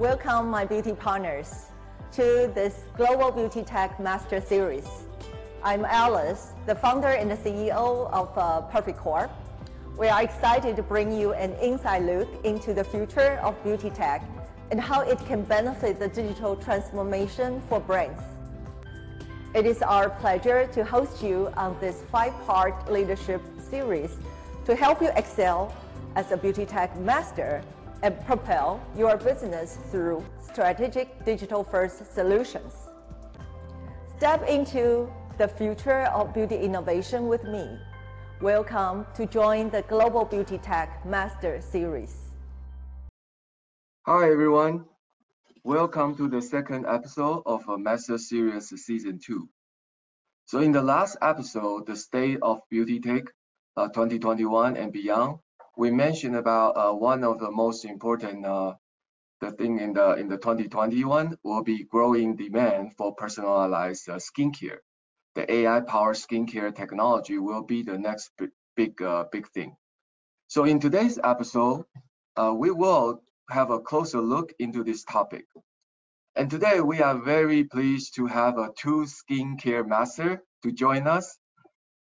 Welcome my beauty partners to this Global Beauty Tech Master Series. I'm Alice, the founder and the CEO of Perfect Corp. We are excited to bring you an inside look into the future of beauty tech and how it can benefit the digital transformation for brands. It is our pleasure to host you on this five-part leadership series to help you excel as a beauty tech master and propel your business through strategic digital-first solutions. Step into the future of beauty innovation with me. Welcome to join the Global Beauty Tech Master Series. Hi everyone. Welcome to the second episode of a Master Series Season 2. So in the last episode, the State of Beauty Tech 2021 and beyond, we mentioned about one of the most important thing in the 2021 will be growing demand for personalized skincare. The AI-powered skincare technology will be the next big thing. So in today's episode, we will have a closer look into this topic. And today we are very pleased to have two skincare masters to join us.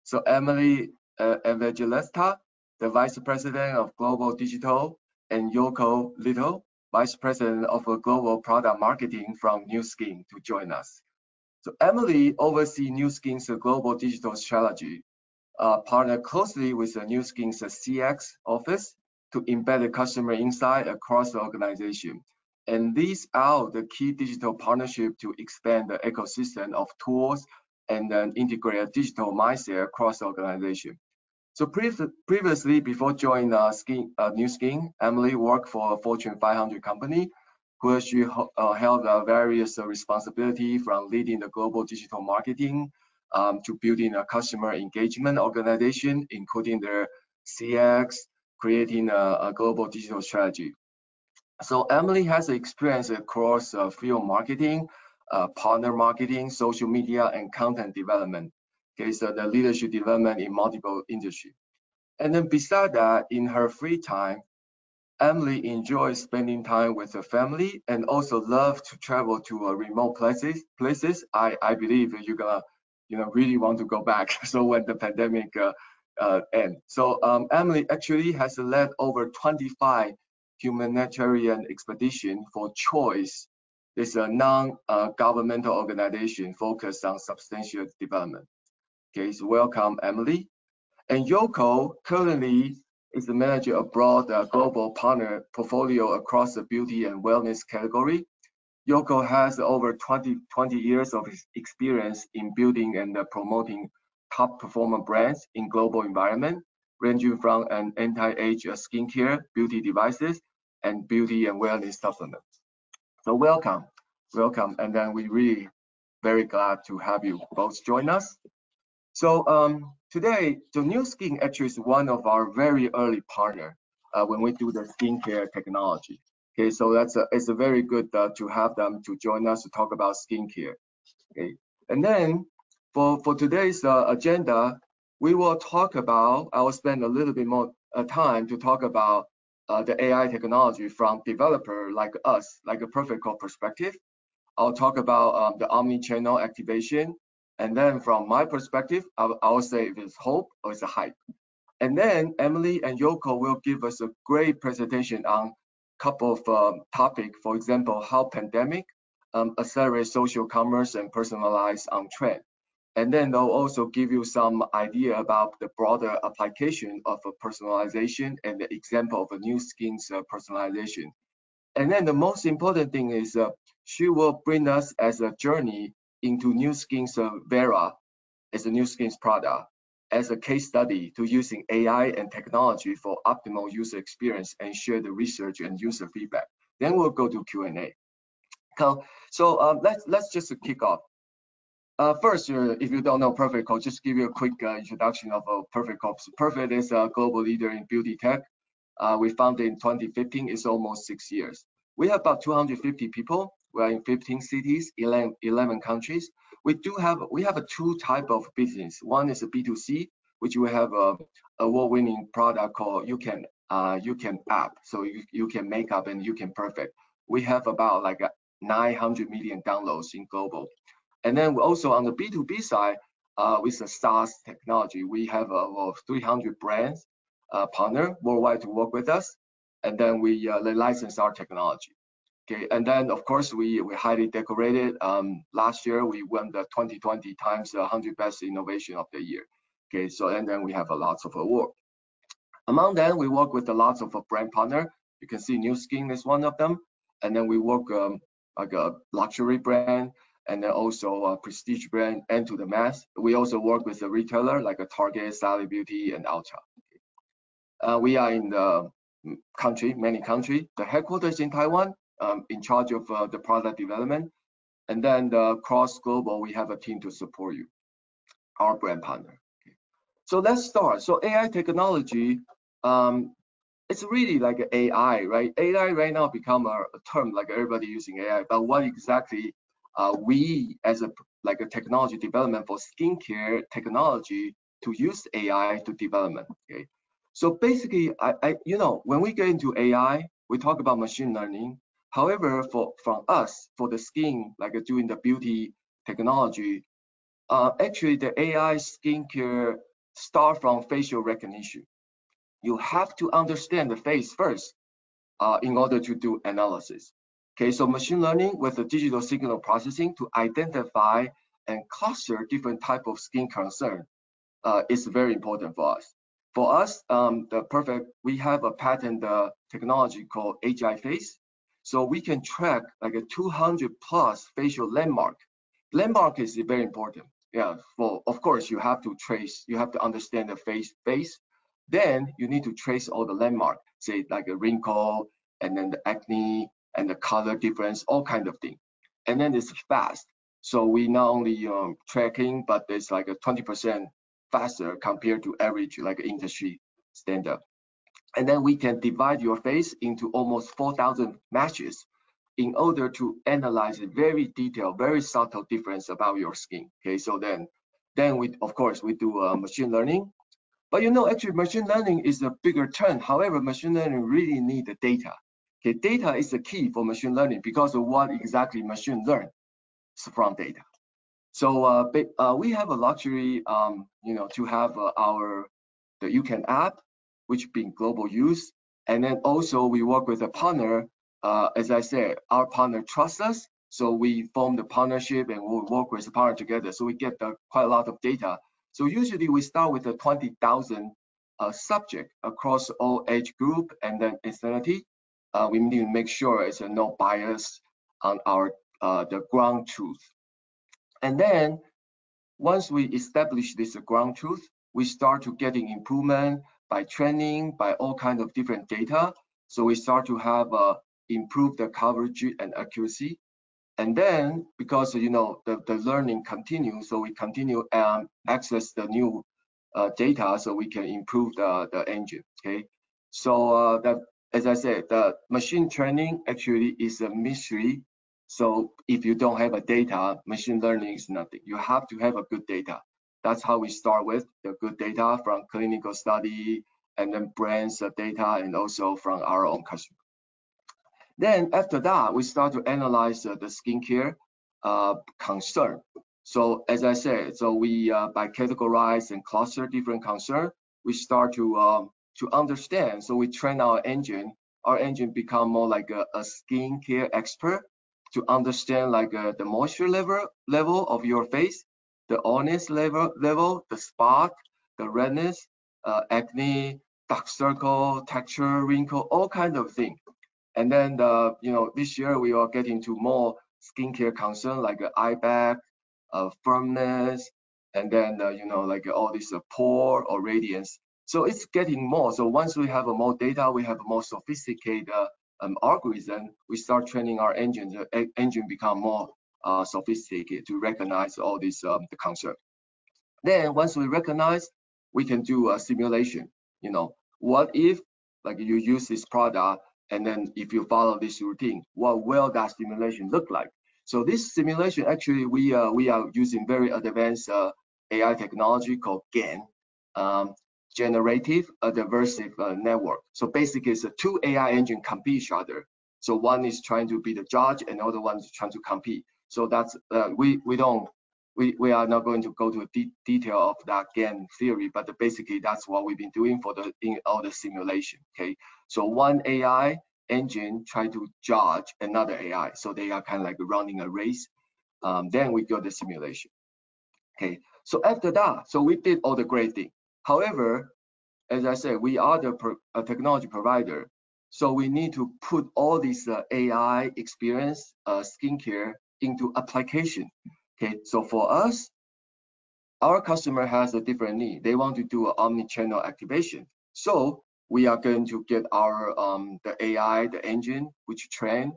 So Emily Evangelista, the Vice President of Global Digital, and Yoko Little, Vice President of Global Product Marketing from Nu Skin to join us. So Emily oversees Nu Skin's global digital strategy, partner closely with the Nu Skin's CX office to embed the customer insight across the organization, and these are the key digital partnership to expand the ecosystem of tools and then integrate a digital mindset across the organization. So previously, before joining Nu Skin, Emily worked for a Fortune 500 company, where she held various responsibilities from leading the global digital marketing to building a customer engagement organization, including their CX, creating a global digital strategy. So Emily has experience across field marketing, partner marketing, social media, and content development. Okay, so the leadership development in multiple industries. And then beside that, in her free time, Emily enjoys spending time with her family and also loves to travel to remote places. I believe you're gonna really want to go back. So when the pandemic ends. So Emily actually has led over 25 humanitarian expeditions for Choice. It's a non-governmental organization focused on substantial development. Okay, so welcome, Emily. And Yoko currently is the manager of broad global partner portfolio across the beauty and wellness category. Yoko has over 20 years of experience in building and promoting top performer brands in global environment, ranging from an anti-age skincare, beauty devices, and beauty and wellness supplements. So welcome. And then we're really very glad to have you both join us. So today, the Nu Skin actually is one of our very early partners when we do the skincare technology. Okay, so it's a very good to have them to join us to talk about skincare. Okay, and then for today's agenda, we will talk about. I will spend a little bit more time to talk about the AI technology from developer like us, like a Perfect Corp perspective. I'll talk about the omni-channel activation. And then from my perspective, I'll say if it's hope or it's a hype. And then Emily and Yoko will give us a great presentation on a couple of topics, for example, how pandemic accelerates social commerce and personalized on trend. And then they'll also give you some idea about the broader application of a personalization and the example of a Nu Skin's personalization. And then the most important thing is she will bring us as a journey into Nu Skin's Vera as a Nu Skin's product as a case study to using AI and technology for optimal user experience and share the research and user feedback. Then we'll go to Q&A. So let's just kick off. First, if you don't know Perfect Corp, just give you a quick introduction of Perfect Corp. Perfect is a global leader in beauty tech. We founded in 2015, it's almost 6 years. We have about 250 people. We're in 15 cities, 11 countries. We have two type of business. One is a B2C, which we have a award-winning product called You Can app. So you can make up and You Can Perfect. we have about like 900 million downloads in global. And then also on the B2B side, with the SaaS technology, we have over 300 brands partner worldwide to work with us. And then we they license our technology. Okay, and then of course we highly decorated. Last year we won the 2020 times 100 best innovation of the year. Okay, so and then we have a lots of award. Among them, we work with a lots of brand partner. You can see Nu Skin is one of them, and then we work like a luxury brand, and then also a prestige brand and to the mass. We also work with a retailer like a Target, Sally Beauty, and Ulta. We are in the country, many country. The headquarters in Taiwan. In charge of the product development, and then the cross global, we have a team to support you, our brand partner. Okay. So let's start. So AI technology, it's really like AI, right? AI right now become a term like everybody using AI, but what exactly we as a like a technology development for skincare technology to use AI to development. Okay. So basically, I you know, when we get into AI, we talk about machine learning. However, for the skin, like doing the beauty technology, actually the AI skincare start from facial recognition. You have to understand the face first in order to do analysis. Okay, so machine learning with the digital signal processing to identify and cluster different type of skin concern is very important for us. For us, we have a patent technology called AgiFace. So we can track like a 200 plus facial landmark. Landmark is very important. Yeah, well, of course you have to trace, you have to understand the face. Then you need to trace all the landmark, say like a wrinkle and then the acne and the color difference, all kind of thing. And then it's fast. So we not only tracking, but it's like a 20% faster compared to average like industry standard. And then we can divide your face into almost 4,000 matches in order to analyze a very detailed, very subtle difference about your skin. Okay, so then we, of course, we do machine learning. But you know, actually machine learning is a bigger term. However, machine learning really need the data. Okay, data is the key for machine learning because of what exactly machine learn from data. So we have a luxury, you know, to have the YouCam app, which being global use. And then also we work with a partner. As I said, our partner trusts us. So we form the partnership and we'll work with the partner together. So we get quite a lot of data. So usually we start with the 20,000 subject across all age group and then insanity. We need to make sure it's no bias on our the ground truth. And then once we establish this ground truth, we start to getting improvement by training, by all kinds of different data. So we start to have improve the coverage and accuracy. And then because, you know, the learning continues, so we continue access the new data so we can improve the engine, okay? So as I said, the machine training actually is a mystery. So if you don't have a data, machine learning is nothing. You have to have a good data. That's how we start with the good data from clinical study and then brands data and also from our own customer. Then after that, we start to analyze the skincare concern. So as I said, so we by categorize and cluster different concern, we start to understand. So we train our engine. Our engine become more like a skincare expert to understand like the moisture level of your face, the orange level, the spot, the redness, acne, dark circle, texture, wrinkle, all kinds of things. And then, you know, this year we are getting to more skincare concern like eye bag, firmness, and then, you know, like all this pore or radiance. So it's getting more. So once we have more data, we have a more sophisticated algorithm, we start training our engine, the engine become more sophisticated to recognize all these the concern. Then once we recognize, we can do a simulation. You know, what if like you use this product and then if you follow this routine, what will that simulation look like? So this simulation actually we are using very advanced AI technology called GAN, Generative Adversarial Network. So basically it's a two AI engine compete each other. So one is trying to be the judge, and the other one is trying to compete. So that's we are not going to go to detail of that game theory, but basically that's what we've been doing for the in all the simulation. Okay, so one AI engine try to judge another AI, so they are kind of like running a race. Then we got the simulation. Okay, so after that, so we did all the great thing. However, as I said, we are the technology provider, so we need to put all this AI experience, skincare, into application. Okay, so for us, our customer has a different need. They want to do an omni-channel activation. So we are going to get our the AI, the engine, which train,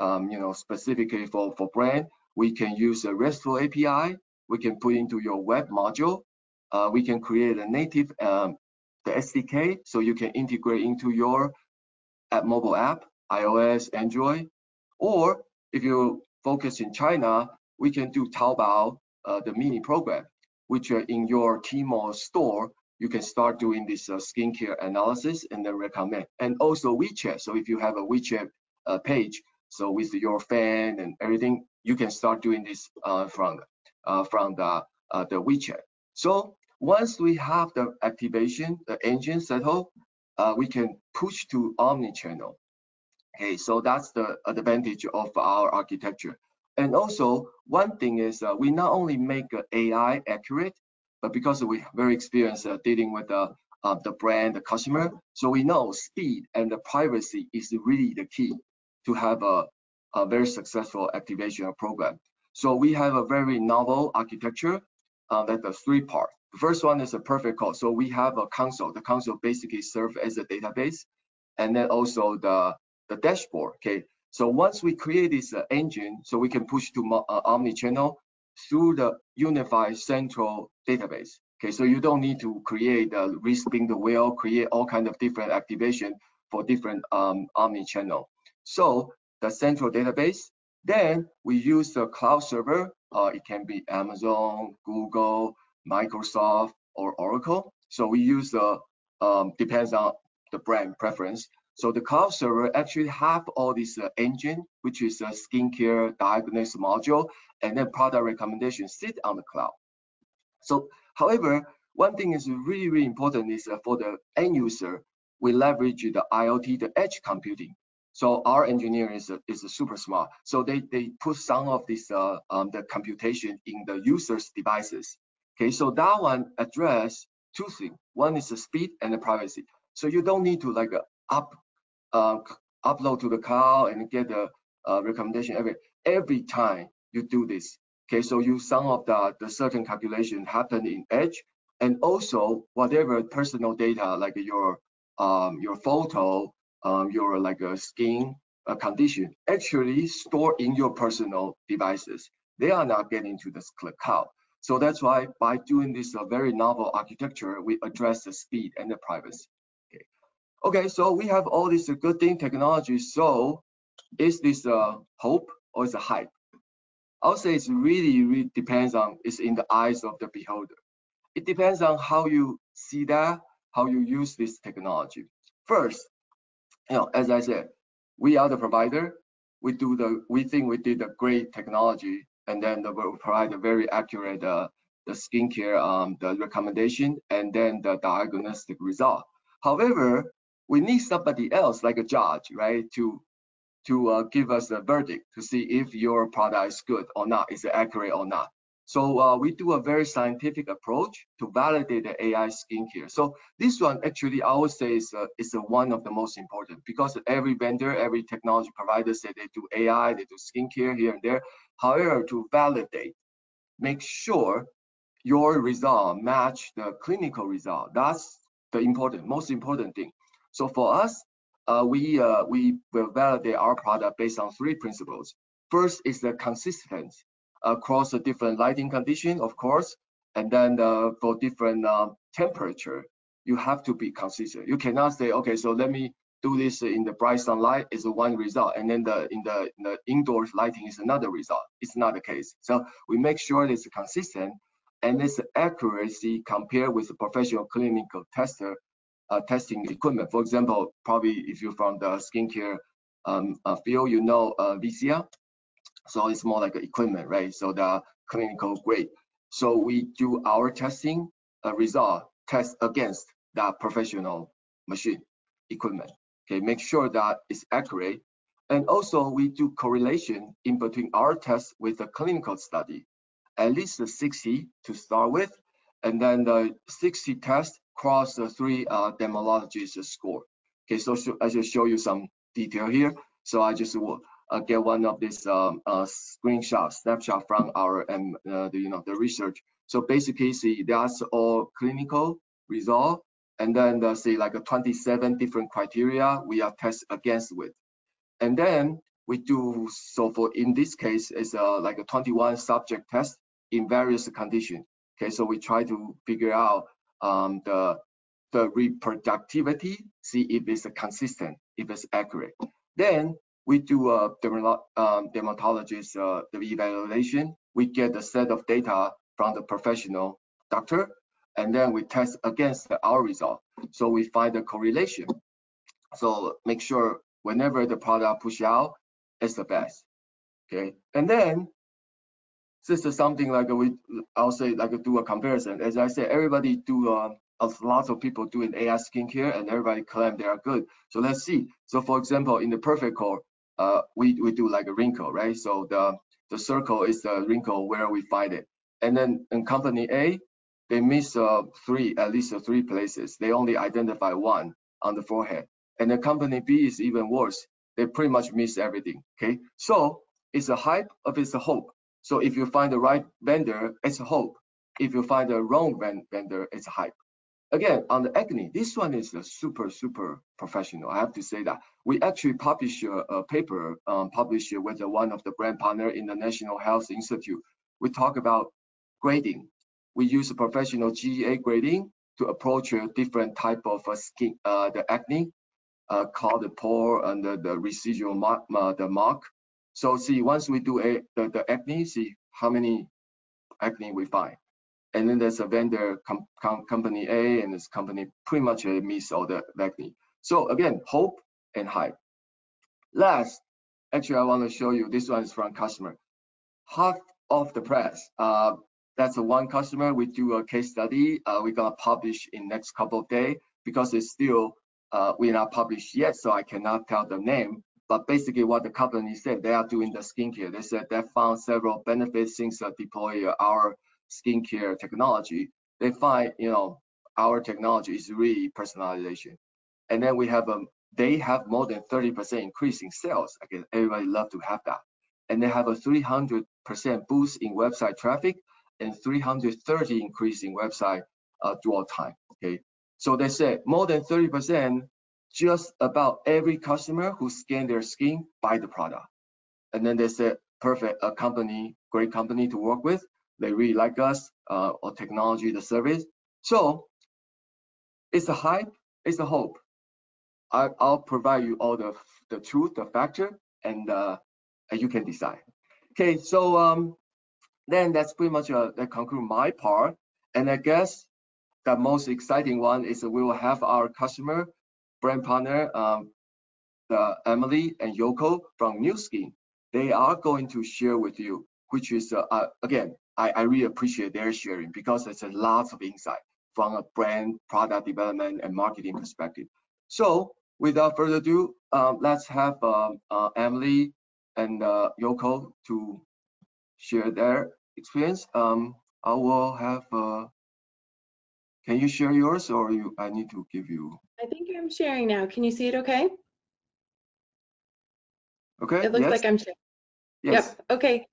you know, specifically for brand. We can use a RESTful API. We can put into your web module. We can create a native the SDK, so you can integrate into your mobile app, iOS, Android. Or if you focus in China, we can do Taobao, the mini program, which in your Tmall store, you can start doing this skincare analysis and then recommend. And also WeChat, so if you have a WeChat page, so with your fan and everything, you can start doing this from the WeChat. So once we have the activation, the engine settled, we can push to omni-channel. Okay, so that's the advantage of our architecture. And also, one thing is we not only make AI accurate, but because we're very experienced dealing with the brand, the customer, so we know speed and the privacy is really the key to have a very successful activation program. So we have a very novel architecture that's a three-part. The first one is a perfect call. So we have a console. The console basically serves as a database, and then also the dashboard. Okay. So once we create this engine, so we can push to omni-channel through the unified central database. Okay, so you don't need to create, re-spin the wheel, create all kinds of different activation for different omni-channel. So the central database, then we use the cloud server. It can be Amazon, Google, Microsoft, or Oracle. So we use the, depends on the brand preference. So the cloud server actually have all this engine, which is a skincare diagnosis module, and then product recommendations sit on the cloud. So, however, one thing is really, really important is for the end user, we leverage the IoT, the edge computing. So our engineer is super smart. So they put some of this the computation in the user's devices. Okay, so that one address two things. One is the speed and the privacy. So you don't need to like upload to the cloud and get the recommendation every time you do this. Okay, so you some of the certain calculation happen in edge, and also whatever personal data like your photo, your like a skin condition actually stored in your personal devices. They are not getting to the cloud. So that's why by doing this very novel architecture, we address the speed and the privacy. Okay, so we have all this good thing technology. So is this hope or is it hype? I'll say it's really, really depends on, it's in the eyes of the beholder. It depends on how you see that, how you use this technology. First, you know, as I said, we are the provider. We think we did a great technology, and then we provide a very accurate the skincare, the recommendation, and then the diagnostic result. However, we need somebody else, like a judge, right, to give us a verdict to see if your product is good or not, is it accurate or not. So we do a very scientific approach to validate the AI skincare. So this one, actually, I would say is one of the most important, because every vendor, every technology provider say they do AI, they do skincare here and there. However, to validate, make sure your result match the clinical result. That's the most important thing. So for us, we will validate our product based on three principles. First is the consistency across the different lighting condition, of course, and then for different temperature, you have to be consistent. You cannot say, okay, so let me do this in the bright sunlight is one result, and then in the indoor lighting is another result. It's not the case. So we make sure it's consistent and its accuracy compared with the professional clinical tester testing equipment. For example, probably if you're from the skincare field, you know, Visia. So it's more like equipment, right? So the clinical grade. So we do our testing result test against the professional machine equipment. Okay, make sure that it's accurate. And also we do correlation in between our tests with the clinical study, at least 60 to start with, and then the 60 tests cross the 3 dermatologists score. Okay, so I just show you some detail here. So I just will get one of these snapshot from our the research. So basically, see that's all clinical result, and then say like 27 different criteria we are test against with. And then we do, so for in this case, it's like a 21 subject test in various conditions. Okay, so we try to figure out the reproductivity, see if it's consistent, if it's accurate. Then we do a dermatologist evaluation. We get a set of data from the professional doctor, and then we test against our result. So we find a correlation. So make sure whenever the product push out, it's the best. Okay, and then this is something like I'll say like do a comparison. As I said, everybody do lots of people doing AI skincare, and everybody claim they are good. So let's see. So for example, in the Perfect Corp, we do like a wrinkle, right? So the circle is the wrinkle where we find it. And then in company A, they miss at least three places. They only identify one on the forehead. And the company B is even worse. They pretty much miss everything. Okay, so it's a hype of it's a hope. So if you find the right vendor, it's a hope. If you find the wrong vendor, it's a hype. Again, on the acne, this one is super, super professional. I have to say that. We actually published a paper published with one of the brand partner in the National Health Institute. We talk about grading. We use a professional GEA grading to approach a different type of skin, the acne, called the pore and the residual mark, the mark. So see, once we do the acne, see how many acne we find. And then there's a vendor company A, and this company pretty much miss all the acne. So again, hope and hype. Last, actually I want to show you, this one is from customer. Hot off the press. That's one customer. We do a case study. We're gonna publish in next couple of days because it's still, we're not published yet, so I cannot tell the name. But basically what the company said, they are doing the skincare. They said they found several benefits since deploying our skincare technology. They find, you know, our technology is really personalization. And then we have they have more than 30% increase in sales. Again, everybody love to have that. And they have a 300% boost in website traffic and 330 increase in website dwell time. Okay, so they said more than 30%, just about every customer who scanned their skin buy the product. And then they said, perfect, a company, great company to work with. They really like us, or technology, the service. So it's a hype, it's a hope. I'll provide you all the truth, the factor, and you can decide. Okay, so then that's pretty much that concludes my part. And I guess the most exciting one is we will have our customer, brand partner, Emily and Yoko from Nu Skin. They are going to share with you, which is, again, I really appreciate their sharing because it's a lot of insight from a brand, product development, and marketing perspective. So without further ado, let's have Emily and Yoko to share their experience. I will have, can you share yours, or I need to give you? I think I'm sharing now. Can you see it okay? Okay, it looks yes. Like I'm sharing. Yes. Yep, okay.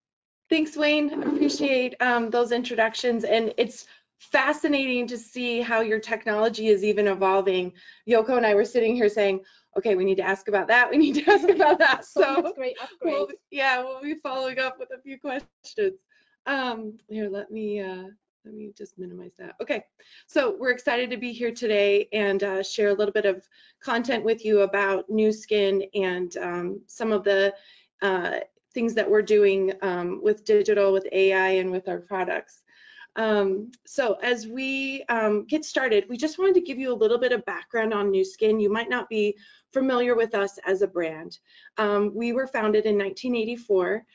Thanks, Wayne. I appreciate those introductions, and it's fascinating to see how your technology is even evolving. Yoko and I were sitting here saying, okay, we need to ask about that, we need to ask about that. So that's great upgrade. We'll be following up with a few questions. Here, let me just minimize that. Okay, so we're excited to be here today and share a little bit of content with you about Nu Skin and some of the things that we're doing with digital, with AI, and with our products. So as we get started, we just wanted to give you a little bit of background on Nu Skin. You might not be familiar with us as a brand. We were founded in 1984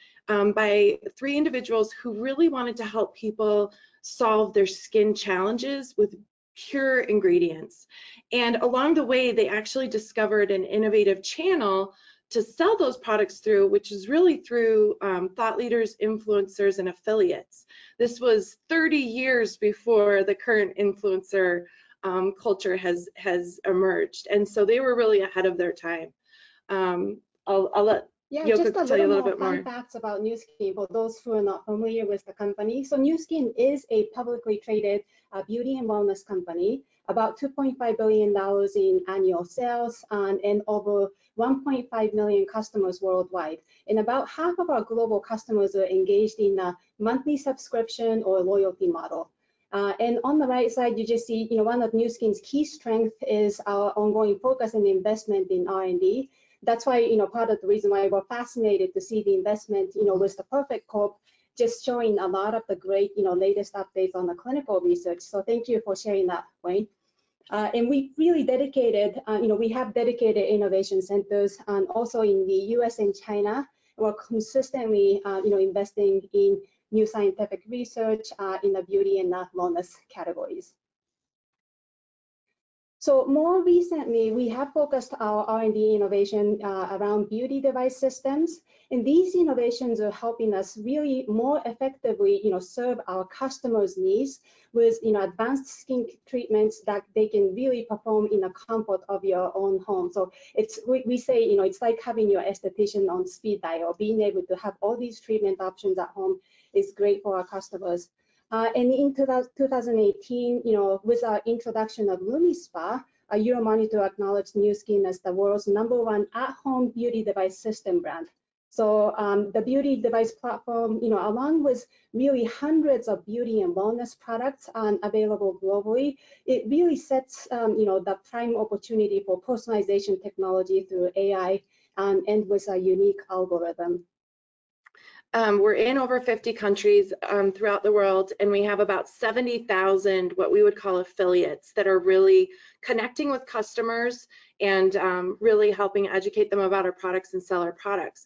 by three individuals who really wanted to help people solve their skin challenges with pure ingredients. And along the way, they actually discovered an innovative channel to sell those products through, which is really through thought leaders, influencers, and affiliates. This was 30 years before the current influencer culture has emerged. And so they were really ahead of their time. I'll let Yoko tell you a little bit more. Fun facts about Nu Skin for those who are not familiar with the company. So Nu Skin is a publicly traded beauty and wellness company, about $2.5 billion in annual sales and over 1.5 million customers worldwide. And about half of our global customers are engaged in a monthly subscription or loyalty model. And on the right side, you just see, you know, one of Nu Skin's key strengths is our ongoing focus and investment in R&D. That's why, you know, part of the reason why we're fascinated to see the investment, you know, with the Perfect Corp, just showing a lot of the great, you know, latest updates on the clinical research. So thank you for sharing that point. And we really dedicated, you know, we have dedicated innovation centers and also in the US and China. We're consistently, you know, investing in new scientific research in the beauty and wellness categories. So more recently, we have focused our R&D innovation around beauty device systems, and these innovations are helping us really more effectively, you know, serve our customers' needs with, you know, advanced skin treatments that they can really perform in the comfort of your own home. So it's, we say, you know, it's like having your esthetician on speed dial. Being able to have all these treatment options at home is great for our customers. And in 2018, you know, with our introduction of LumiSpa, Euromonitor acknowledged Nu Skin as the world's #1 at-home beauty device system brand. So the beauty device platform, you know, along with really hundreds of beauty and wellness products available globally, it really sets, you know, the prime opportunity for personalization technology through AI and with a unique algorithm. We're in over 50 countries throughout the world, and we have about 70,000 what we would call affiliates that are really connecting with customers and really helping educate them about our products and sell our products.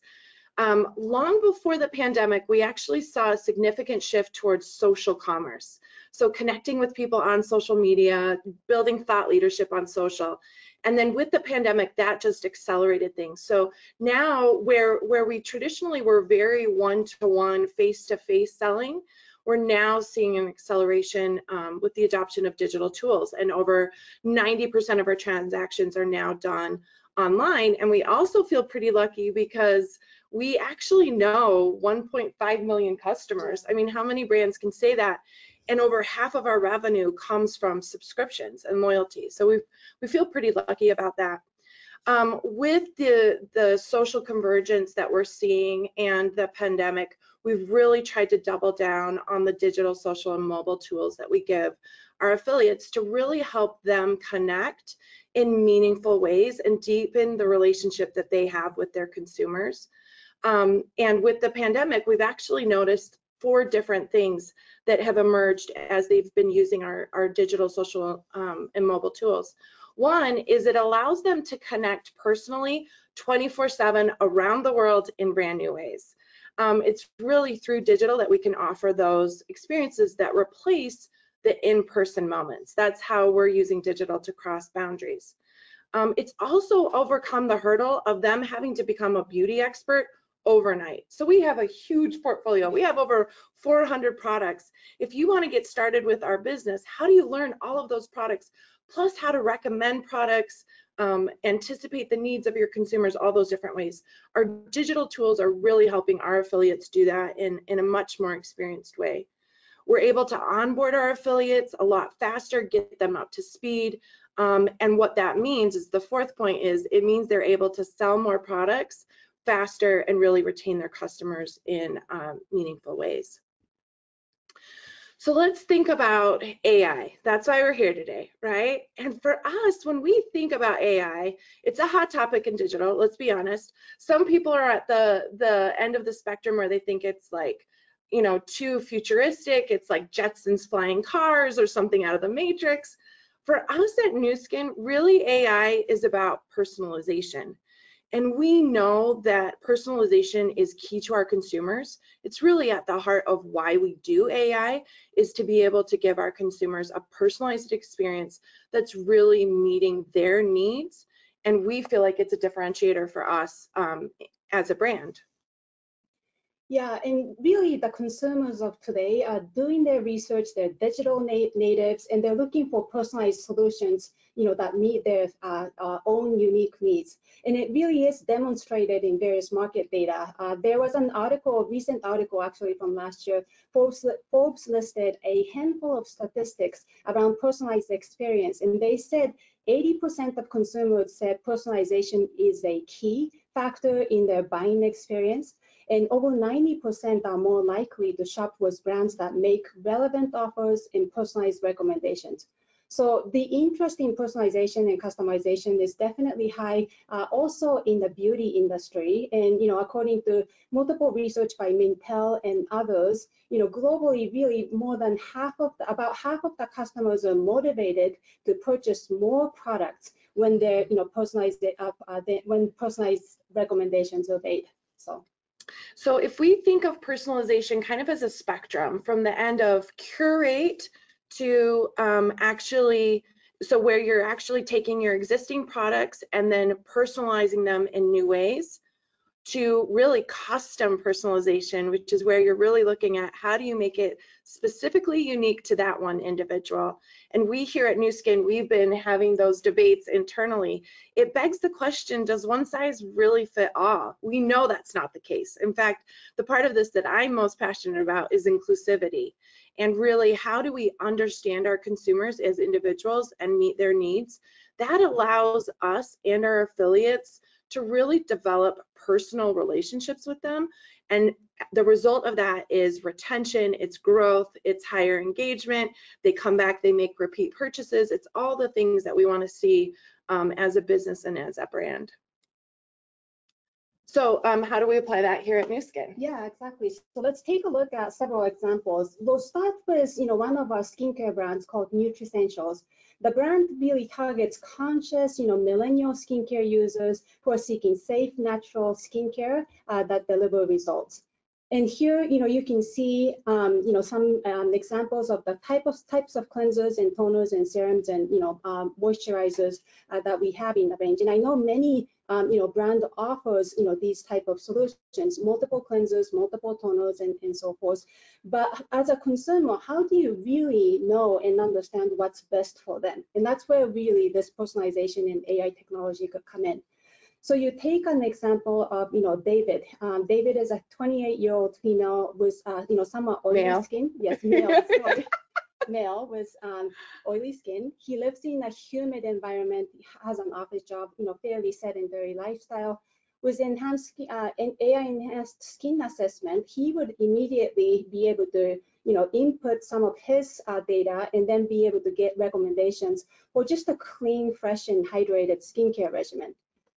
Long before the pandemic, we actually saw a significant shift towards social commerce. So connecting with people on social media, building thought leadership on social. And then with the pandemic, that just accelerated things. So now where we traditionally were very one-to-one, face-to-face selling, we're now seeing an acceleration with the adoption of digital tools. And over 90% of our transactions are now done online. And we also feel pretty lucky because we actually know 1.5 million customers. I mean, how many brands can say that? And over half of our revenue comes from subscriptions and loyalty. So we feel pretty lucky about that. With the social convergence that we're seeing and the pandemic, we've really tried to double down on the digital, social, and mobile tools that we give our affiliates to really help them connect in meaningful ways and deepen the relationship that they have with their consumers. And with the pandemic, we've actually noticed 4 different things that have emerged as they've been using our digital, social, and mobile tools. One is it allows them to connect personally 24/7 around the world in brand new ways. It's really through digital that we can offer those experiences that replace the in-person moments. That's how we're using digital to cross boundaries. It's also overcome the hurdle of them having to become a beauty expert overnight. So we have a huge portfolio. We have over 400 products. If you want to get started with our business, how do you learn all of those products, plus how to recommend products, anticipate the needs of your consumers, all those different ways? Our digital tools are really helping our affiliates do that in a much more experienced way. We're able to onboard our affiliates a lot faster, get them up to speed. And what that means is the 4th point is it means they're able to sell more products faster and really retain their customers in meaningful ways. So let's think about AI. That's why we're here today, right? And for us, when we think about AI, it's a hot topic in digital, let's be honest. Some people are at the end of the spectrum where they think it's like you know, too futuristic. It's like Jetsons flying cars or something out of the Matrix. For us at Nu Skin, really AI is about personalization. And we know that personalization is key to our consumers. It's really at the heart of why we do AI, is to be able to give our consumers a personalized experience that's really meeting their needs. And we feel like it's a differentiator for us as a brand. Yeah, and really the consumers of today are doing their research, they're digital natives, and they're looking for personalized solutions, you know, that meet their own unique needs. And it really is demonstrated in various market data. There was an article, a recent article actually from last year, Forbes listed a handful of statistics around personalized experience, and they said 80% of consumers said personalization is a key factor in their buying experience. And over 90% are more likely to shop with brands that make relevant offers and personalized recommendations. So the interest in personalization and customization is definitely high, also in the beauty industry. And, you know, according to multiple research by Mintel and others, you know, globally, really more than half of, about half of the customers are motivated to purchase more products when they're, you know, when personalized recommendations are made. So if we think of personalization kind of as a spectrum from the end of curate to actually, so where you're actually taking your existing products and then personalizing them in new ways, to really custom personalization, which is where you're really looking at how do you make it specifically unique to that one individual. And we here at Nu Skin, we've been having those debates internally. It begs the question, does one size really fit all? We know that's not the case. In fact, the part of this that I'm most passionate about is inclusivity. And really, how do we understand our consumers as individuals and meet their needs? That allows us and our affiliates to really develop personal relationships with them. And the result of that is retention, it's growth, it's higher engagement. They come back, they make repeat purchases. It's all the things that we want to see as a business and as a brand. So how do we apply that here at Nu Skin? Yeah, exactly. So let's take a look at several examples. We'll start with, you know, one of our skincare brands called Nutri-Sentials. The brand really targets conscious, you know, millennial skincare users who are seeking safe, natural skincare that deliver results. And here, you know, you can see, you know, some examples of the types of cleansers and toners and serums and, you know, moisturizers that we have in the range. And I know many, you know, brand offers, you know, these type of solutions, multiple cleansers, multiple toners, and so forth. But as a consumer, how do you really know and understand what's best for them? And that's where really this personalization and AI technology could come in. So you take an example of, you know, David. David is a 28-year-old female with, you know, somewhat oily skin. Yes, male. Sorry. Male with oily skin. He lives in a humid environment. He has an office job. You know, fairly sedentary lifestyle. With enhanced an AI-enhanced skin assessment, he would immediately be able to, you know, input some of his data and then be able to get recommendations for just a clean, fresh, and hydrated skincare regimen.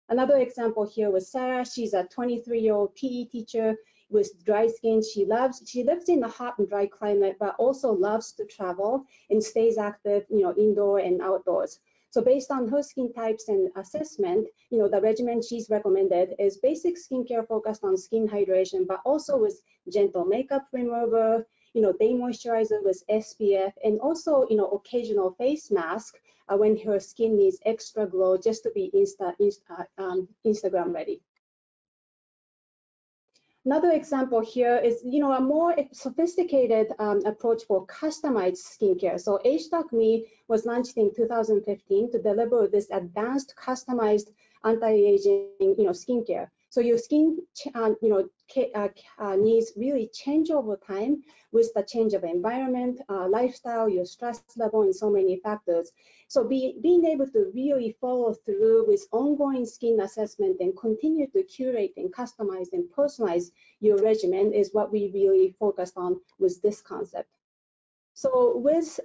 Another example here was Sarah. She's a 23-year-old PE teacher with dry skin. She lives in a hot and dry climate, but also loves to travel and stays active, you know, indoor and outdoors. So based on her skin types and assessment, you know, the regimen she's recommended is basic skincare focused on skin hydration, but also with gentle makeup remover, you know, day moisturizer with SPF, and also, you know, occasional face mask when her skin needs extra glow just to be Instagram ready. Another example here is, you know, a more sophisticated approach for customized skincare. So AgeTalkMe was launched in 2015 to deliver this advanced customized anti-aging, you know, skincare. So your skin, you know, needs really change over time with the change of environment, lifestyle, your stress level, and so many factors. So being able to really follow through with ongoing skin assessment and continue to curate and customize and personalize your regimen is what we really focused on with this concept. So with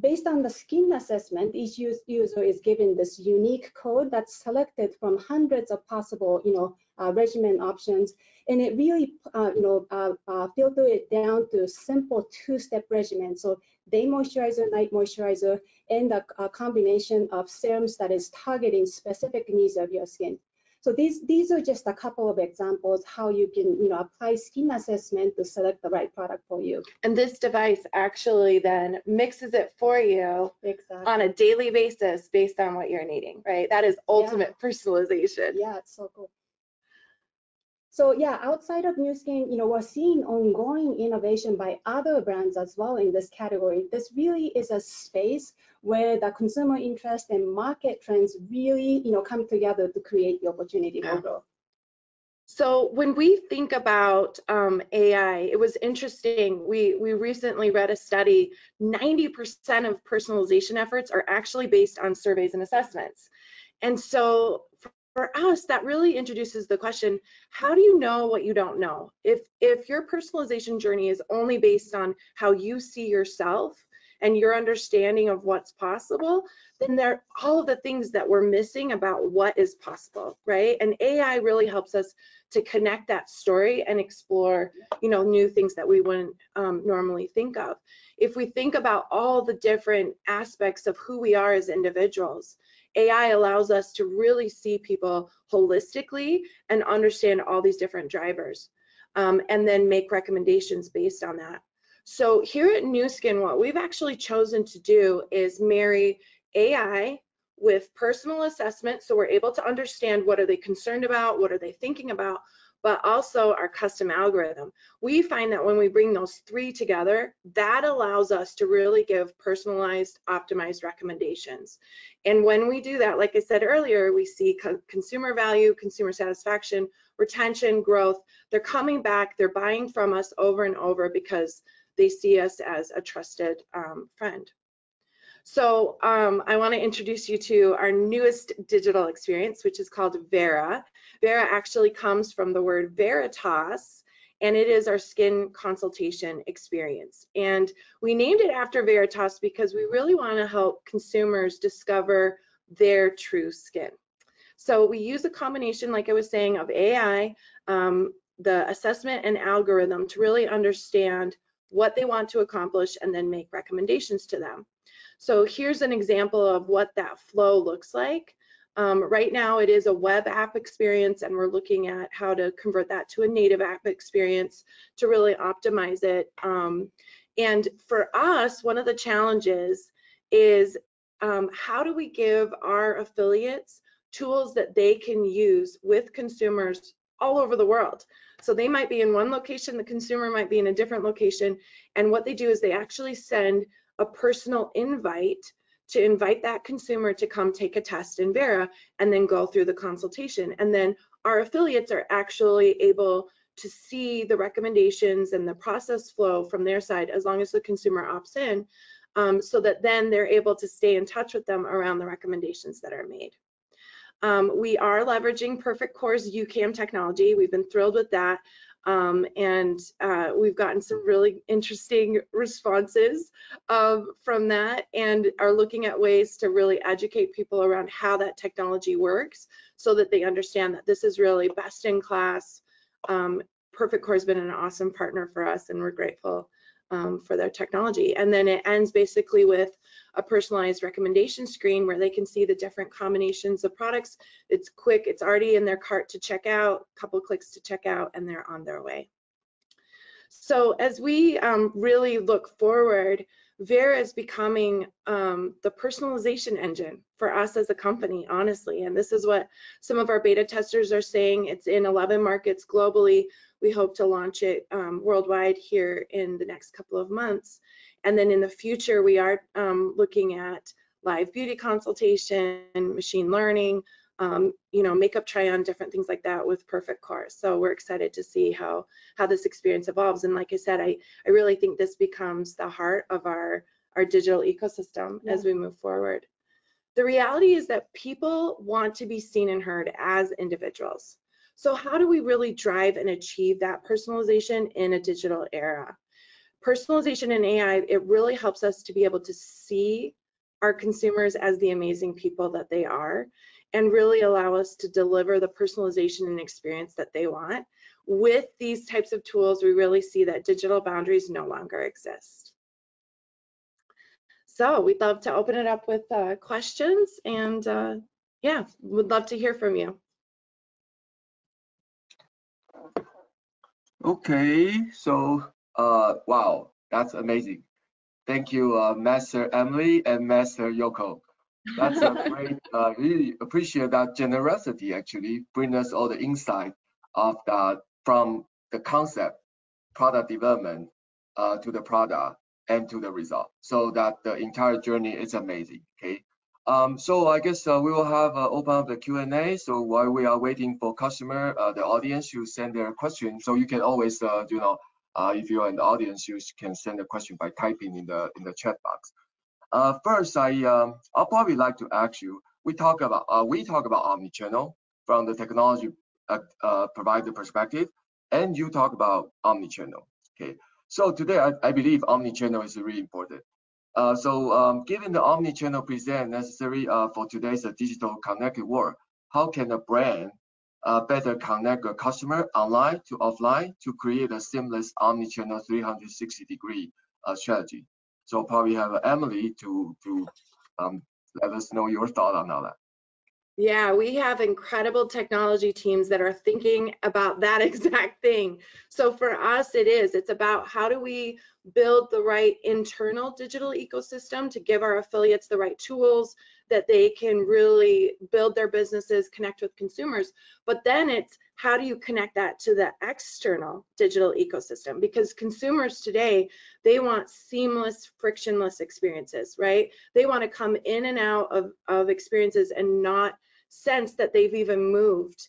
Based on the skin assessment, each user is given this unique code that's selected from hundreds of possible, regimen options, and it really, filter it down to simple two-step regimen. So day moisturizer, night moisturizer, and a combination of serums that is targeting specific needs of your skin. So these are just a couple of examples how you can apply skin assessment to select the right product for you. And this device actually then mixes it for you on a daily basis based on what you're needing, right? That is ultimate personalization. Yeah, it's so cool. So yeah, outside of Nu Skin, we're seeing ongoing innovation by other brands as well in this category. This really is a space where the consumer interest and market trends really, come together to create the opportunity for growth. So when we think about AI, it was interesting. We recently read a study, 90% of personalization efforts are actually based on surveys and assessments. And so for us, that really introduces the question, how do you know what you don't know? If your personalization journey is only based on how you see yourself and your understanding of what's possible, then there are all of the things that we're missing about what is possible, right? And AI really helps us to connect that story and explore, new things that we wouldn't normally think of. If we think about all the different aspects of who we are as individuals, AI allows us to really see people holistically and understand all these different drivers and then make recommendations based on that. So here at Nu Skin, what we've actually chosen to do is marry AI with personal assessment, so we're able to understand what are they concerned about, what are they thinking about, but also our custom algorithm. We find that when we bring those three together, that allows us to really give personalized, optimized recommendations. And when we do that, like I said earlier, we see consumer value, consumer satisfaction, retention, growth. They're coming back, they're buying from us over and over because they see us as a trusted friend. So I want to introduce you to our newest digital experience, which is called Vera. Vera actually comes from the word Veritas, and it is our skin consultation experience. And we named it after Veritas because we really want to help consumers discover their true skin. So we use a combination, like I was saying, of AI, the assessment and algorithm to really understand what they want to accomplish and then make recommendations to them. So here's an example of what that flow looks like. Right now it is a web app experience, and we're looking at how to convert that to a native app experience to really optimize it. And for us, one of the challenges is how do we give our affiliates tools that they can use with consumers all over the world? So they might be in one location, the consumer might be in a different location, and what they do is they actually send a personal invite to invite that consumer to come take a test in Vera and then go through the consultation. And then our affiliates are actually able to see the recommendations and the process flow from their side as long as the consumer opts in, so that then they're able to stay in touch with them around the recommendations that are made. We are leveraging Perfect Corp's YouCam technology. We've been thrilled with that. We've gotten some really interesting responses from that, and are looking at ways to really educate people around how that technology works so that they understand that this is really best in class. Perfect Corp has been an awesome partner for us, and we're grateful for their technology. And then it ends basically with a personalized recommendation screen where they can see the different combinations of products. It's quick, it's already in their cart to check out, a couple clicks to check out, and they're on their way. So as we really look forward, Vera is becoming the personalization engine for us as a company, honestly. And this is what some of our beta testers are saying. It's in 11 markets globally. We hope to launch it worldwide here in the next couple of months. And then in the future, we are looking at live beauty consultation, machine learning, makeup try-on, different things like that with Perfect Corp. So we're excited to see how this experience evolves. And like I said, I really think this becomes the heart of our digital ecosystem as we move forward. The reality is that people want to be seen and heard as individuals. So how do we really drive and achieve that personalization in a digital era? personalization in AI, it really helps us to be able to see our consumers as the amazing people that they are and really allow us to deliver the personalization and experience that they want. With these types of tools, we really see that digital boundaries no longer exist. So we'd love to open it up with questions and yeah, would love to hear from you. Okay, so wow, that's amazing. Thank you, Master Emily and Master Yoko. That's a great, really appreciate that generosity actually bring us all the insight of that from the concept, product development to the product and to the result. So that the entire journey is amazing, okay? So I guess we will have open up the Q&A. So while we are waiting for customer, the audience should send their question. So you can always, you know, if you're in the audience, you can send a question by typing in the chat box. First, I'll probably like to ask you. We talk about omnichannel from the technology provider perspective, and you talk about omnichannel. Okay. So today, I believe omnichannel is really important. Given the omnichannel present necessary for today's digital connected world, how can a brand better connect a customer online to offline to create a seamless omnichannel 360-degree strategy? So probably have Emily to let us know your thought on all that. Yeah, we have incredible technology teams that are thinking about that exact thing. So for us, it's about how do we build the right internal digital ecosystem to give our affiliates the right tools that they can really build their businesses, connect with consumers. But then it's how do you connect that to the external digital ecosystem? Because consumers today, they want seamless, frictionless experiences, right? They want to come in and out of experiences and not sense that they've even moved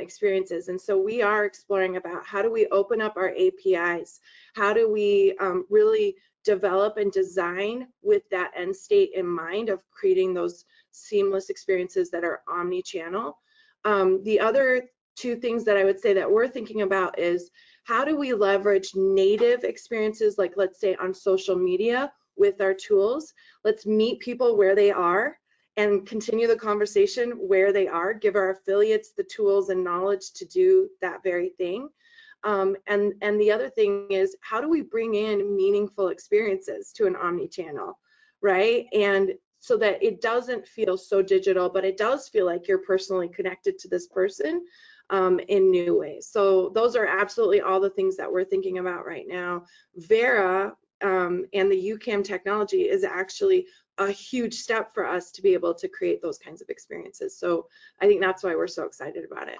experiences. And so we are exploring about how do we open up our APIs? How do we really develop and design with that end state in mind of creating those seamless experiences that are omni-channel? The other two things that I would say that we're thinking about is how do we leverage native experiences, like let's say on social media with our tools? Let's meet people where they are and continue the conversation where they are, give our affiliates the tools and knowledge to do that very thing. And the other thing is how do we bring in meaningful experiences to an omni-channel, right? And so that it doesn't feel so digital, but it does feel like you're personally connected to this person in new ways. So those are absolutely all the things that we're thinking about right now. Vera and the YouCam technology is actually a huge step for us to be able to create those kinds of experiences. So I think that's why we're so excited about it.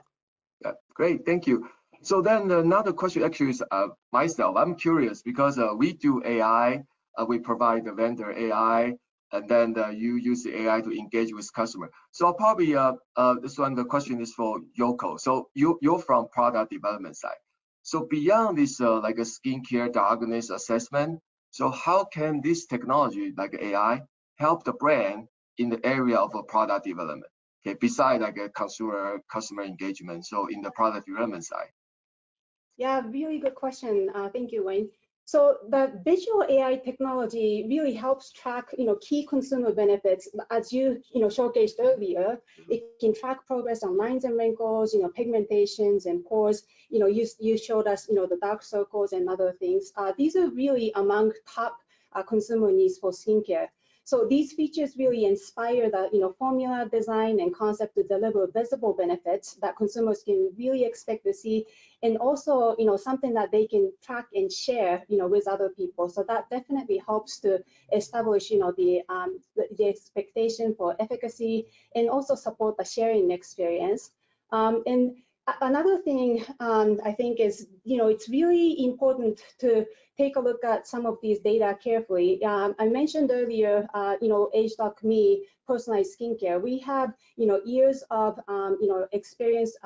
Yeah, great, thank you. So then another question actually is myself. I'm curious because we do AI, we provide the vendor AI, and then you use the AI to engage with customer. So I'll probably, this one, the question is for Yoko. So you're from product development side. So beyond this like a skincare diagnosis assessment, so how can this technology like AI help the brand in the area of product development? Okay, besides like a customer engagement, so in the product development side. Yeah, really good question. Thank you, Wayne. So the digital AI technology really helps track, key consumer benefits. As you showcased earlier, it can track progress on lines and wrinkles, pigmentations and pores. You showed us, the dark circles and other things. These are really among top consumer needs for skincare. So these features really inspire the formula design and concept to deliver visible benefits that consumers can really expect to see, and also something that they can track and share with other people. So that definitely helps to establish the expectation for efficacy and also support the sharing experience. And another thing I think is it's really important to take a look at some of these data carefully. I mentioned earlier, AgeTalkMe personalized skincare. We have years of experience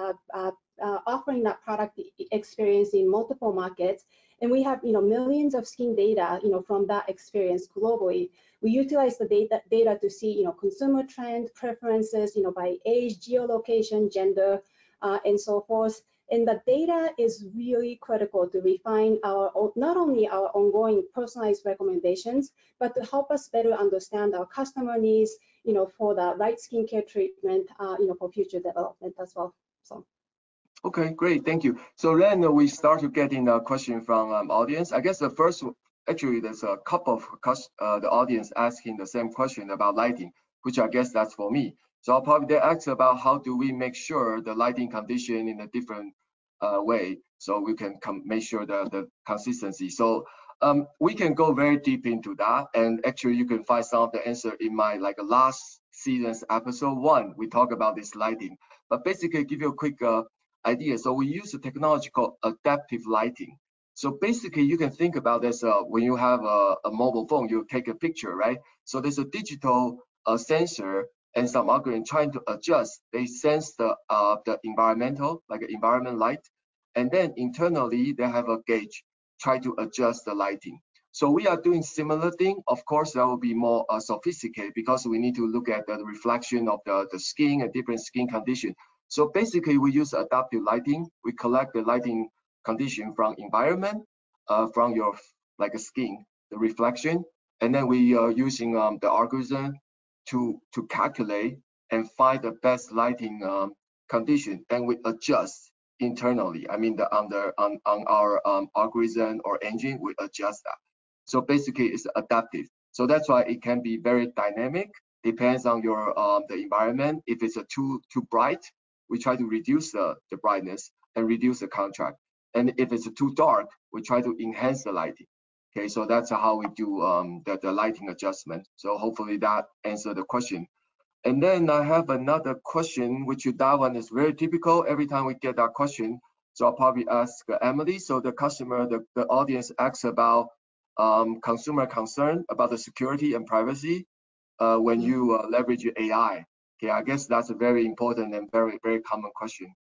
offering that product experience in multiple markets, and we have millions of skin data from that experience globally. We utilize the data to see consumer trend preferences by age, geolocation, gender, and so forth. And the data is really critical to refine our not only our ongoing personalized recommendations, but to help us better understand our customer needs, you know, for the right skincare treatment, you know, for future development as well. So. Okay, great, thank you. So then we start to get in a question from audience. I guess the first, actually, there's a couple of the audience asking the same question about lighting, which I guess that's for me. So I'll probably ask about how do we make sure the lighting condition in a different way, so we can make sure the consistency. So we can go very deep into that, and actually you can find some of the answer in my last season's episode 1. We talk about this lighting, but basically give you a quick idea. So we use a technology called adaptive lighting. So basically you can think about this when you have a mobile phone, you take a picture, right? So there's a digital sensor and some algorithm trying to adjust. They sense the environmental, like environment light, and then internally they have a gauge try to adjust the lighting. So we are doing similar thing. Of course, that will be more sophisticated because we need to look at the reflection of the skin and different skin condition. So basically we use adaptive lighting. We collect the lighting condition from environment, from your skin, the reflection, and then we are using the algorithm to calculate and find the best lighting condition, and we adjust internally. I mean, on our algorithm or engine, we adjust that. So basically, it's adaptive. So that's why it can be very dynamic. Depends on your the environment. If it's too bright, we try to reduce the brightness and reduce the contrast. And if it's too dark, we try to enhance the lighting. Okay, so that's how we do the lighting adjustment. So hopefully that answered the question. And then I have another question, which that one is very typical every time we get that question. So I'll probably ask Emily. So the customer, the audience asks about consumer concern about the security and privacy when you leverage your AI. Okay, I guess that's a very important and very, very common question.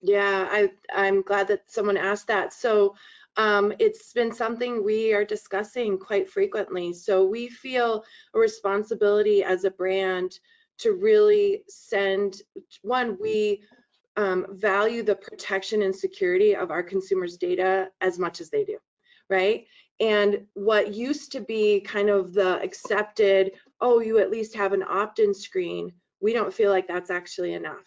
Yeah, I'm glad that someone asked that. So it's been something we are discussing quite frequently. So we feel a responsibility as a brand to really send, one, we value the protection and security of our consumers' data as much as they do, right? And what used to be kind of the accepted, oh, you at least have an opt-in screen, we don't feel like that's actually enough.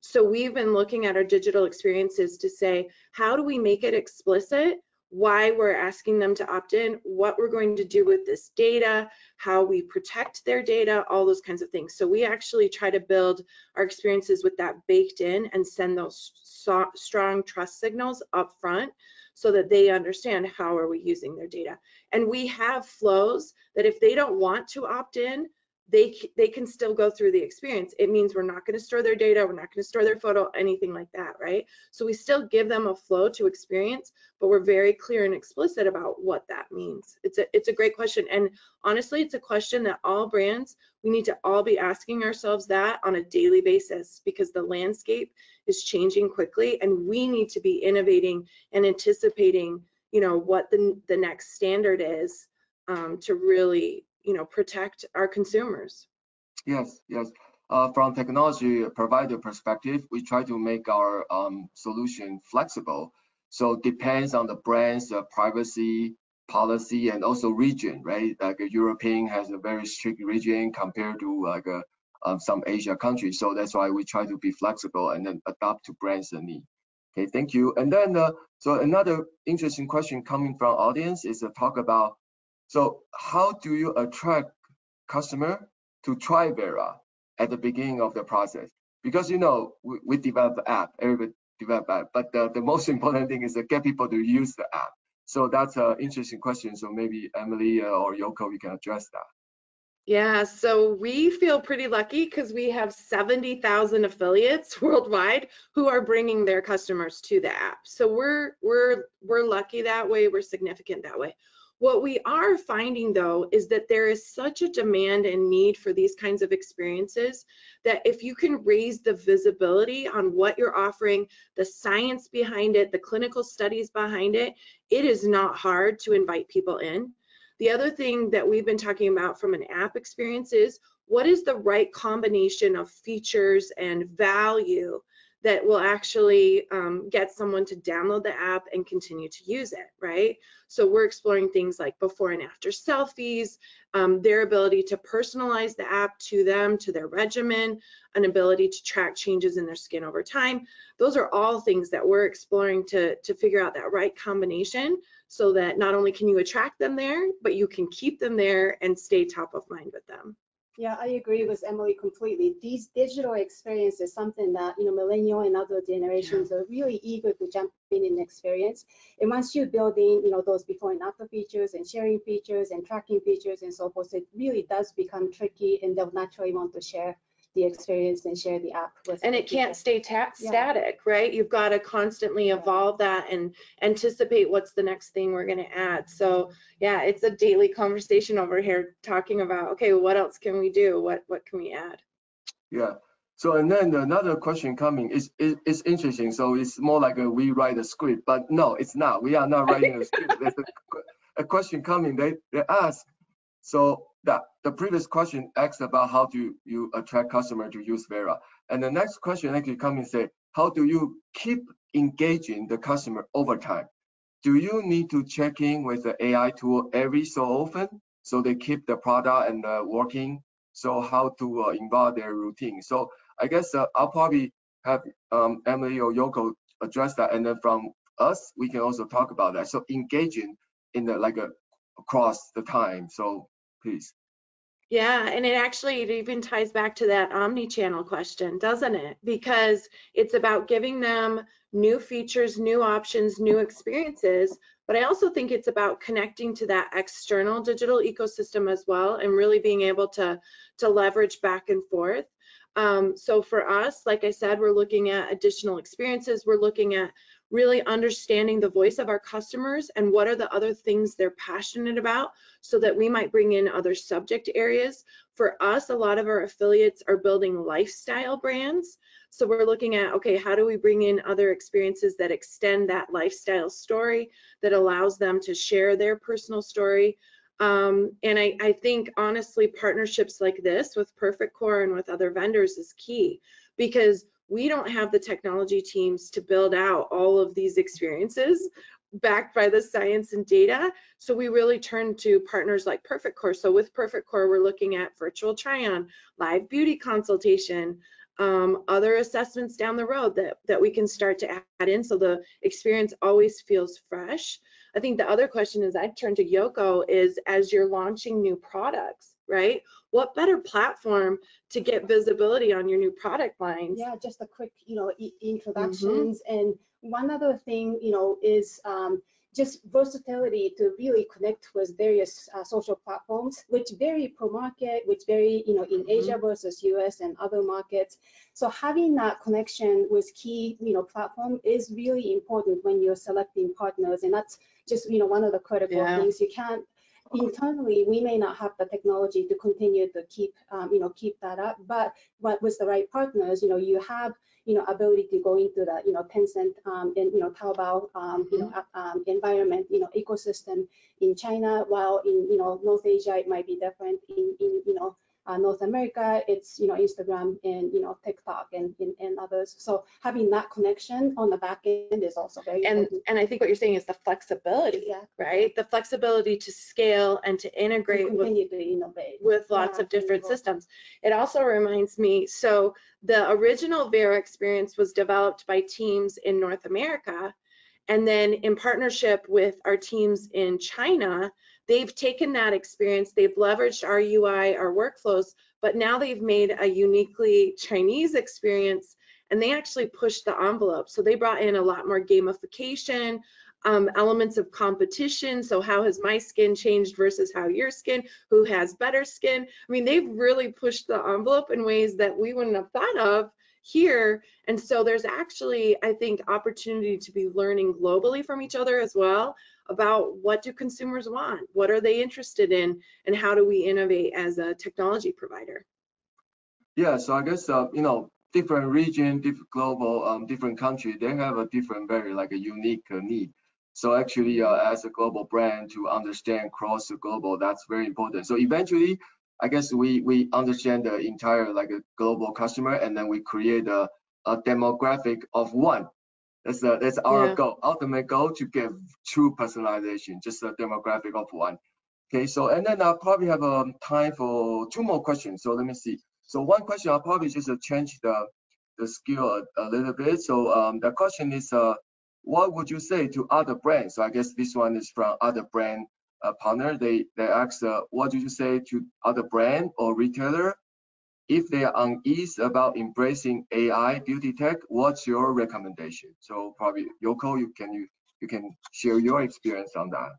So we've been looking at our digital experiences to say, how do we make it explicit why we're asking them to opt in, what we're going to do with this data, how we protect their data, all those kinds of things. So we actually try to build our experiences with that baked in and send those strong trust signals up front so that they understand how are we using their data. And we have flows that if they don't want to opt in, they can still go through the experience. It means we're not going to store their data, we're not going to store their photo, anything like that, right? So we still give them a flow to experience, but we're very clear and explicit about what that means. It's a great question, and honestly, it's a question that all brands, we need to all be asking ourselves that on a daily basis, because the landscape is changing quickly, and we need to be innovating and anticipating, you know, what the next standard is to really, you know, protect our consumers. Yes, yes. From technology provider perspective, we try to make our solution flexible. So it depends on the brand's privacy policy and also region, right? Like a European has a very strict region compared to like some Asia countries. So that's why we try to be flexible and then adapt to brands' need. Okay, thank you. And then, so another interesting question coming from audience is a talk about, so how do you attract customer to try Vera at the beginning of the process? Because, you know, we develop the app, everybody develop app, but the most important thing is to get people to use the app. So that's an interesting question. So maybe Emily or Yoko, we can address that. Yeah, so we feel pretty lucky because we have 70,000 affiliates worldwide who are bringing their customers to the app. So we're lucky that way, we're significant that way. What we are finding, though, is that there is such a demand and need for these kinds of experiences that if you can raise the visibility on what you're offering, the science behind it, the clinical studies behind it, it is not hard to invite people in. The other thing that we've been talking about from an app experience is what is the right combination of features and value that will actually get someone to download the app and continue to use it, right? So we're exploring things like before and after selfies, their ability to personalize the app to them, to their regimen, an ability to track changes in their skin over time. Those are all things that we're exploring to figure out that right combination so that not only can you attract them there, but you can keep them there and stay top of mind with them. Yeah, I agree with Emily completely. These digital experiences is something that, you know, millennial and other generations are really eager to jump in and experience. And once you build in, you know, those before and after features and sharing features and tracking features and so forth, it really does become tricky, and they'll naturally want to share the experience and share the app with. And it can't stay static, right? You've got to constantly evolve that and anticipate what's the next thing we're going to add. So yeah, it's a daily conversation over here talking about, okay, what else can we do? What can we add? Yeah. So and then another question coming is it's interesting. So it's more like a, we write a script, but no, it's not. We are not writing a script. There's a question coming. They ask. So the previous question asked about how do you attract customers to use Vera. And the next question actually comes and say, how do you keep engaging the customer over time? Do you need to check in with the AI tool every so often so they keep the product and working? So how to involve their routine? So I guess I'll probably have Emily or Yoko address that. And then from us, we can also talk about that. So engaging in the, like across the time. So please. Yeah, and it even ties back to that omni-channel question, doesn't it? Because it's about giving them new features, new options, new experiences, but I also think it's about connecting to that external digital ecosystem as well, and really being able to leverage back and forth. So for us, like I said, we're looking at additional experiences. We're looking at really understanding the voice of our customers and what are the other things they're passionate about so that we might bring in other subject areas. For us, a lot of our affiliates are building lifestyle brands. So we're looking at, okay, how do we bring in other experiences that extend that lifestyle story that allows them to share their personal story? And I think honestly, partnerships like this with Perfect Corp and with other vendors is key, because we don't have the technology teams to build out all of these experiences backed by the science and data. So we really turn to partners like Perfect Corp. So with Perfect Corp, we're looking at virtual try-on, live beauty consultation, other assessments down the road that we can start to add in so the experience always feels fresh. I think the other question is, I'd turn to Yoko, is as you're launching new products, right? What better platform to get visibility on your new product lines? Yeah, just a quick, you know, introductions. And one other thing, you know, is just versatility to really connect with various social platforms, which vary per market, which vary, you know, in Asia versus US and other markets. So having that connection with key, you know, platform is really important when you're selecting partners. And that's just, you know, one of the critical things. You can't, internally, we may not have the technology to continue to keep, you know, keep that up. But with the right partners, you know, you have, you know, ability to go into the, you know, Tencent and, you know, Taobao, you know, environment, you know, ecosystem in China, while in, you know, North Asia, it might be different. In you know, North America, it's, you know, Instagram and, you know, TikTok and others. So having that connection on the back end is also very important. And I think what you're saying is the flexibility, right? The flexibility to scale and to integrate with lots of different systems. It also reminds me, so the original Vera experience was developed by teams in North America, and then in partnership with our teams in China, they've taken that experience, they've leveraged our UI, our workflows, but now they've made a uniquely Chinese experience, and they actually pushed the envelope. So they brought in a lot more gamification, elements of competition. So how has my skin changed versus how your skin, who has better skin? I mean, they've really pushed the envelope in ways that we wouldn't have thought of here. And so there's actually, I think, opportunity to be learning globally from each other as well about what do consumers want, what are they interested in, and how do we innovate as a technology provider? Yeah, so I guess, you know, different region, different global, different country, they have a different, very like a unique need. So actually, as a global brand, to understand cross global, that's very important. So eventually, I guess we understand the entire like a global customer, and then we create a demographic of one. That's our goal, ultimate goal, to give true personalization, just a demographic of one. Okay, so and then I'll probably have time for 2 more questions. So let me see. So one question, I'll probably just change the skill a little bit. So the question is, what would you say to other brands? So I guess this one is from other brand partner. They ask, what do you say to other brand or retailer if they are uneasy about embracing AI beauty tech? What's your recommendation? So probably Yoko, you can share your experience on that.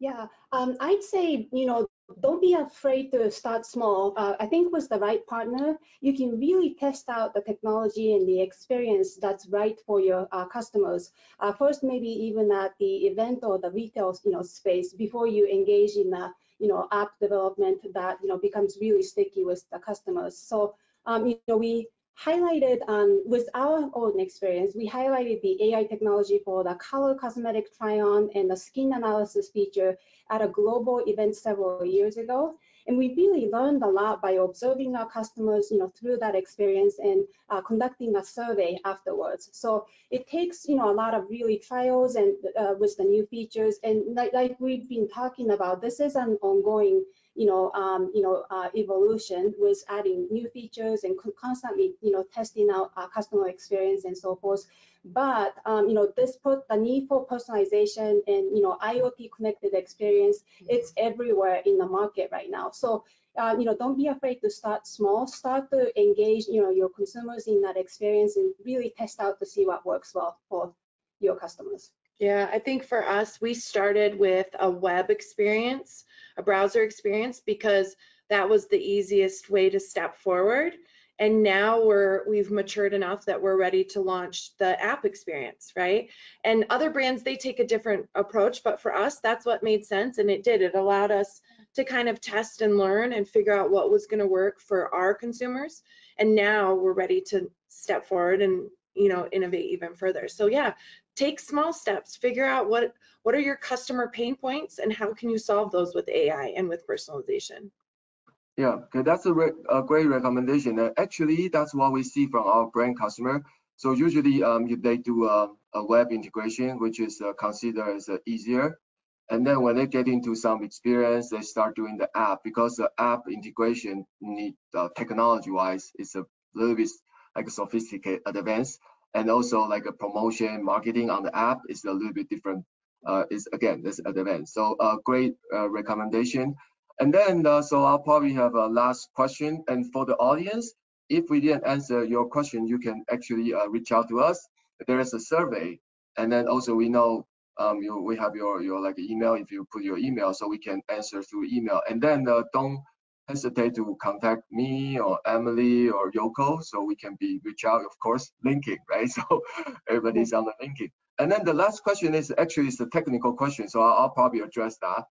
Yeah, I'd say, you know, don't be afraid to start small. I think with the right partner, you can really test out the technology and the experience that's right for your customers. First, maybe even at the event or the retail, you know, space before you engage in the, you know, app development that, you know, becomes really sticky with the customers. So, you know, we highlighted with our own experience, we highlighted the AI technology for the color cosmetic try-on and the skin analysis feature at a global event several years ago. And we really learned a lot by observing our customers, you know, through that experience and conducting a survey afterwards. So it takes, you know, a lot of really trials and with the new features. And like we've been talking about, this is an ongoing, you know, evolution with adding new features and constantly, you know, testing out our customer experience and so forth. But, you know, this put the need for personalization and, you know, IoT connected experience, it's everywhere in the market right now. So, you know, don't be afraid to start small, start to engage, you know, your consumers in that experience and really test out to see what works well for your customers. Yeah, I think for us, we started with a web experience, a browser experience, because that was the easiest way to step forward. And now we've matured enough that we're ready to launch the app experience, right? And other brands, they take a different approach, but for us, that's what made sense, and it did. It allowed us to kind of test and learn and figure out what was going to work for our consumers. And now we're ready to step forward and, you know, innovate even further. So yeah, take small steps, figure out what are your customer pain points and how can you solve those with AI and with personalization. Yeah, okay, that's a great recommendation. Actually, that's what we see from our brand customer. So usually if they do a web integration, which is considered as easier. And then when they get into some experience, they start doing the app, because the app integration need technology-wise, it's a little bit like a sophisticated advance. And also like a promotion marketing on the app is a little bit different. It's again, this advance. So great recommendation. And then, so I'll probably have a last question. And for the audience, if we didn't answer your question, you can actually reach out to us. There is a survey. And then also we know we have your like email, if you put your email, so we can answer through email. And then don't hesitate to contact me or Emily or Yoko, so we can be reach out, of course, linking, right? So everybody's on the linking. And then the last question is actually a technical question, so I'll probably address that.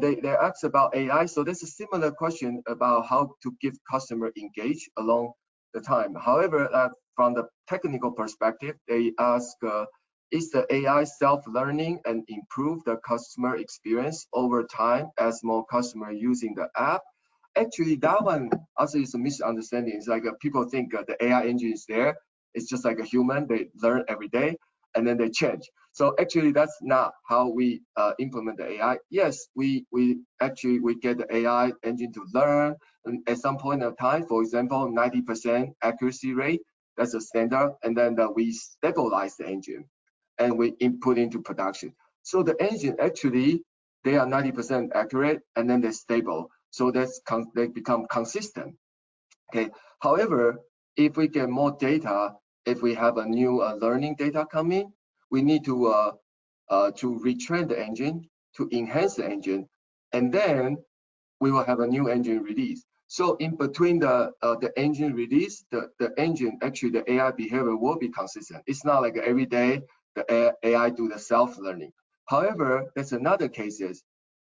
They asked about AI, so there's a similar question about how to give customer engage along the time. However, from the technical perspective, they ask, is the AI self-learning and improve the customer experience over time as more customer using the app? Actually, that one also is a misunderstanding. It's like people think the AI engine is there. It's just like a human. They learn every day, and then they change. So actually, that's not how we implement the AI. Yes, we get the AI engine to learn, and at some point of time, for example, 90% accuracy rate. That's a standard, and then we stabilize the engine, and we input into production. So the engine actually, they are 90% accurate, and then they're stable. So they become consistent. Okay. However, if we get more data, if we have a new learning data coming, we need to retrain the engine, to enhance the engine, and then we will have a new engine release. So in between the engine release, the engine, actually the AI behavior will be consistent. It's not like every day the AI do the self-learning. However, there's another cases,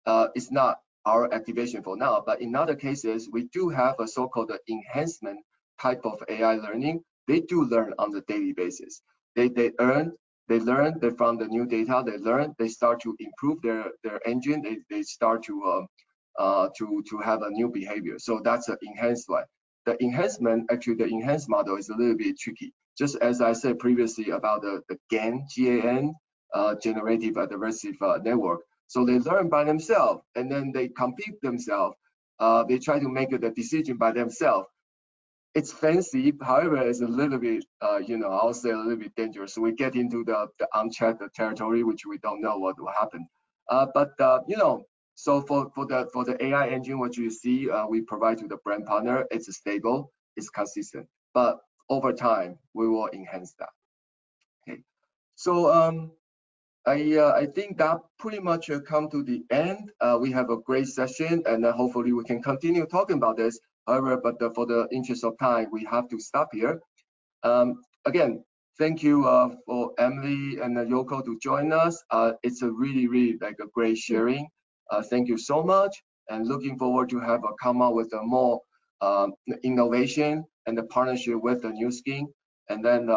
it's not our activation for now, but in other cases, we do have a so-called enhancement type of AI learning. They do learn on the daily basis. They learn from the new data, they learn, they start to improve their engine, they start to have a new behavior. So that's an enhanced one. the enhancement, actually the enhanced model is a little bit tricky. Just as I said previously about the GAN, G-A-N, Generative Adversarial Network. So they learn by themselves, and then they compete themselves. They try to make the decision by themselves. It's fancy, however, it's a little bit, you know, I'll say a little bit dangerous. We get into the unchecked territory, which we don't know what will happen. You know, so for the AI engine, what you see, we provide to the brand partner. It's stable, it's consistent, but over time we will enhance that. Okay, so I think that pretty much come to the end. We have a great session, and hopefully we can continue talking about this. However, but for the interest of time, we have to stop here. Again, thank you for Emily and Yoko to join us. It's a really like a great sharing. Thank you so much, and looking forward to have a come out with a more innovation and the partnership with the Nu Skin. And then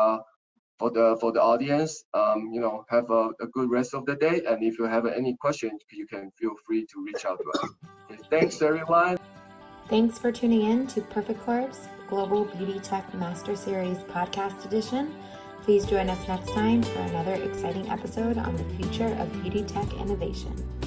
for the audience, you know, have a good rest of the day. And if you have any questions, you can feel free to reach out to us. Okay, thanks everyone. Thanks for tuning in to Perfect Corp's Global Beauty Tech Master Series Podcast Edition. Please join us next time for another exciting episode on the future of beauty tech innovation.